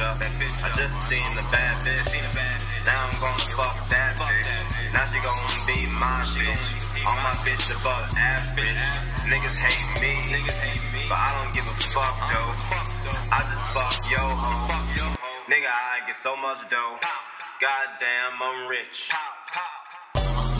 up. I just seen the bad bitch. Now I'm gonna fuck that bitch. Now she gonna be my bitch. All my bitch above ass bitch. Niggas hate me, but I don't give a fuck though. I just fuck yo ho. Nigga, I get so much dough. Goddamn, I'm rich.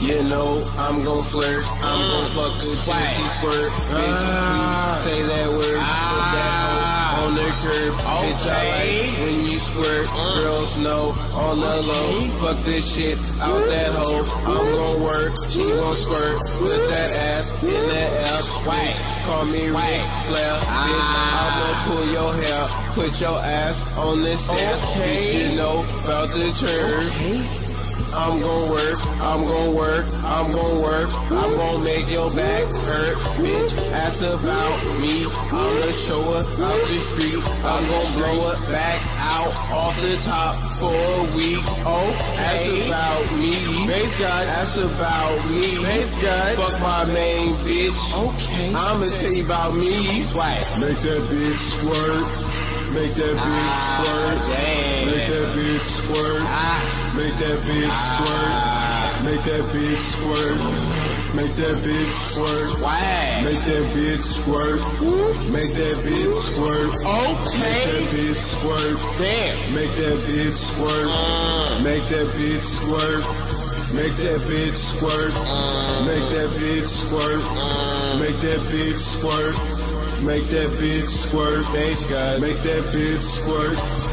You know, I'm gon' flirt. I'm gon' fuck with Tennessee Squirt. Bitch, please say that word. Put that hoe on the curb. Okay. Bitch, I like when you squirt. Girls know on the low. Fuck this shit out that hoe. I'm gon' work. She gon' squirt. Put that ass in that ass. Bitch, call me Rick Flair. Bitch, I'm gon' pull your hair. Put your ass on this ass. Bitch, you know about the church. I'm gon' work, I'm gon' work, I'm gon' work. I'm gon' make your back hurt, bitch. Ask about me. I'm the shower out the street. I'm gon' blow it back out off the top for a week. Oh, ask about me. Based God, ask about me. Based God, fuck my main bitch. Okay, I'ma tell you about me. Make that bitch squirt. Make that bitch squirt. Make that bitch squirt. Make that bitch squirt. Make that bitch squirt. Make that bitch squirt. Make that bitch squirt. Make that bitch squirt. Okay. Make that bitch squirt. Damn. Make that bitch squirt. Make that bitch squirt. Make that bitch squirt. Make that bitch squirt. Make that bitch squirt. Make that bitch squirt. Thanks, guys. Make that bitch squirt.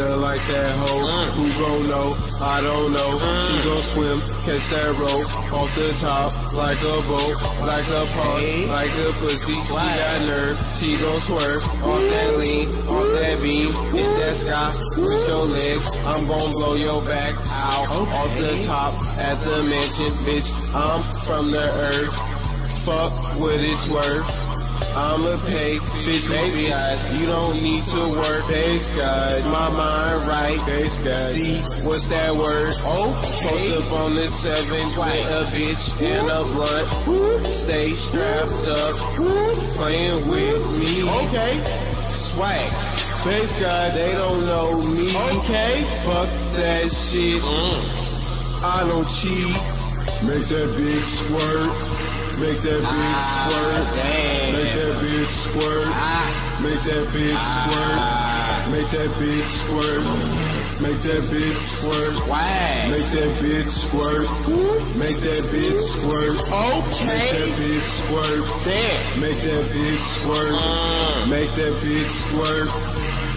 Like that hoe, who gon' know? I don't know. She gon' swim, catch that rope off the top like a boat, like a punk, like a pussy. She got nerve, she gon' swerve off that lean, off that beam, hit that sky with your legs. I'm gon' blow your back out off the top at the mansion, bitch. I'm from the earth. Fuck what it's worth. I'ma pay 50 Based God, you don't need to work. Based God, my mind right. Based God, see what's that word? Post up on the 7 with a bitch and a blunt. Stay strapped up, playing with me. Okay, swag. Based God, they don't know me. Okay, fuck that shit. I don't cheat. Make that bitch squirt. Make that bitch squirt. Make that bitch squirt. Make that bitch squirt. Make that bitch squirt. Make that bitch squirt. Make that bitch squirt. Make that bitch squirt. Okay. Make that bitch squirt. Make that bitch squirt.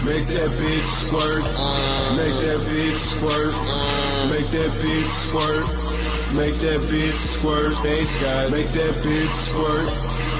Make that bitch squirt. Make that bitch squirt. Make that bitch squirt. Make that bitch squirt. Make that bitch squirt, Based God. Make that bitch squirt.